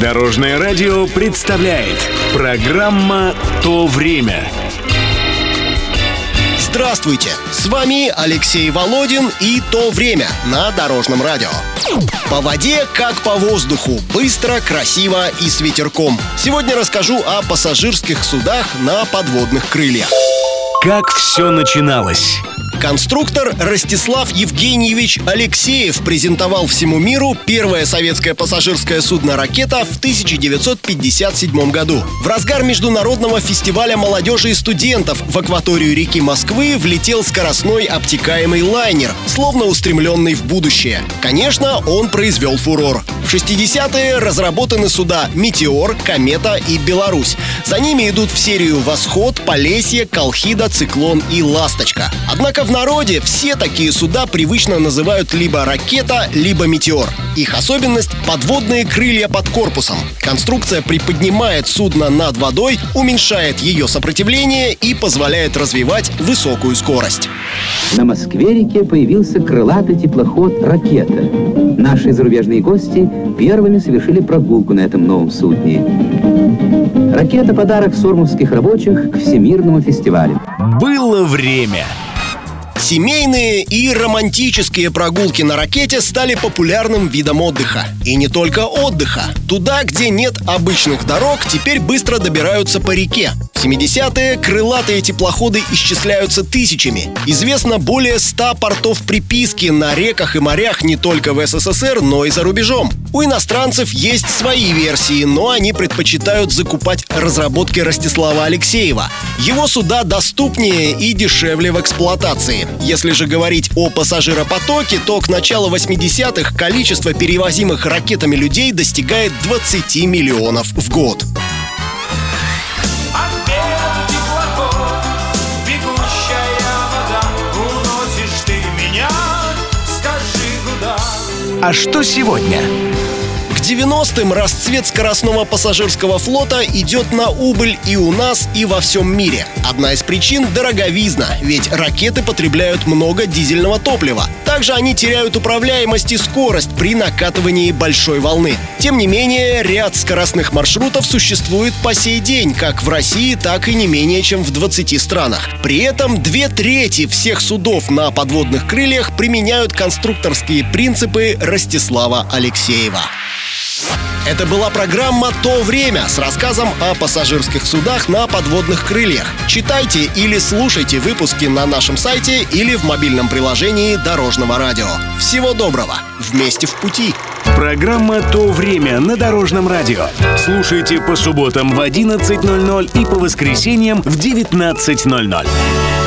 Дорожное радио представляет программа «То время». Здравствуйте! С вами Алексей Володин и «То время» на Дорожном радио. По воде, как по воздуху. Быстро, красиво и с ветерком. Сегодня расскажу о пассажирских судах на подводных крыльях. Как все начиналось? Конструктор Ростислав Евгеньевич Алексеев презентовал всему миру первое советское пассажирское судно «Ракета» в 1957 году. В разгар международного фестиваля молодежи и студентов в акваторию реки Москвы влетел скоростной обтекаемый лайнер, словно устремленный в будущее. Конечно, он произвел фурор. В 60-е разработаны суда «Метеор», «Комета» и «Беларусь». За ними идут в серию «Восход», «Полесье», «Колхида», «Циклон» и «Ласточка». Однако в народе все такие суда привычно называют либо «Ракета», либо «Метеор». Их особенность – подводные крылья под корпусом. Конструкция приподнимает судно над водой, уменьшает ее сопротивление и позволяет развивать высокую скорость. На Москве-реке появился крылатый теплоход «Ракета». Наши зарубежные гости первыми совершили прогулку на этом новом судне. «Ракета» – подарок сормовских рабочих к всемирному фестивалю. Было время. Семейные и романтические прогулки на «Ракете» стали популярным видом отдыха. И не только отдыха. Туда, где нет обычных дорог, теперь быстро добираются по реке. В 70-е крылатые теплоходы исчисляются тысячами. Известно более 100 портов приписки на реках и морях не только в СССР, но и за рубежом. У иностранцев есть свои версии, но они предпочитают закупать разработки Ростислава Алексеева. Его суда доступнее и дешевле в эксплуатации. Если же говорить о пассажиропотоке, то к началу 80-х количество перевозимых ракетами людей достигает 20 миллионов в год. А что сегодня? К 90-м расцвет скоростного пассажирского флота идет на убыль и у нас, и во всем мире. Одна из причин – дороговизна, ведь ракеты потребляют много дизельного топлива. Также они теряют управляемость и скорость при накатывании большой волны. Тем не менее, ряд скоростных маршрутов существует по сей день, как в России, так и не менее чем в 20 странах. При этом 2/3 всех судов на подводных крыльях применяют конструкторские принципы Ростислава Алексеева. Это была программа «То время» с рассказом о пассажирских судах на подводных крыльях. Читайте или слушайте выпуски на нашем сайте или в мобильном приложении Дорожного радио. Всего доброго! Вместе в пути! Программа «То время» на Дорожном радио. Слушайте по субботам в 11:00 и по воскресеньям в 19:00.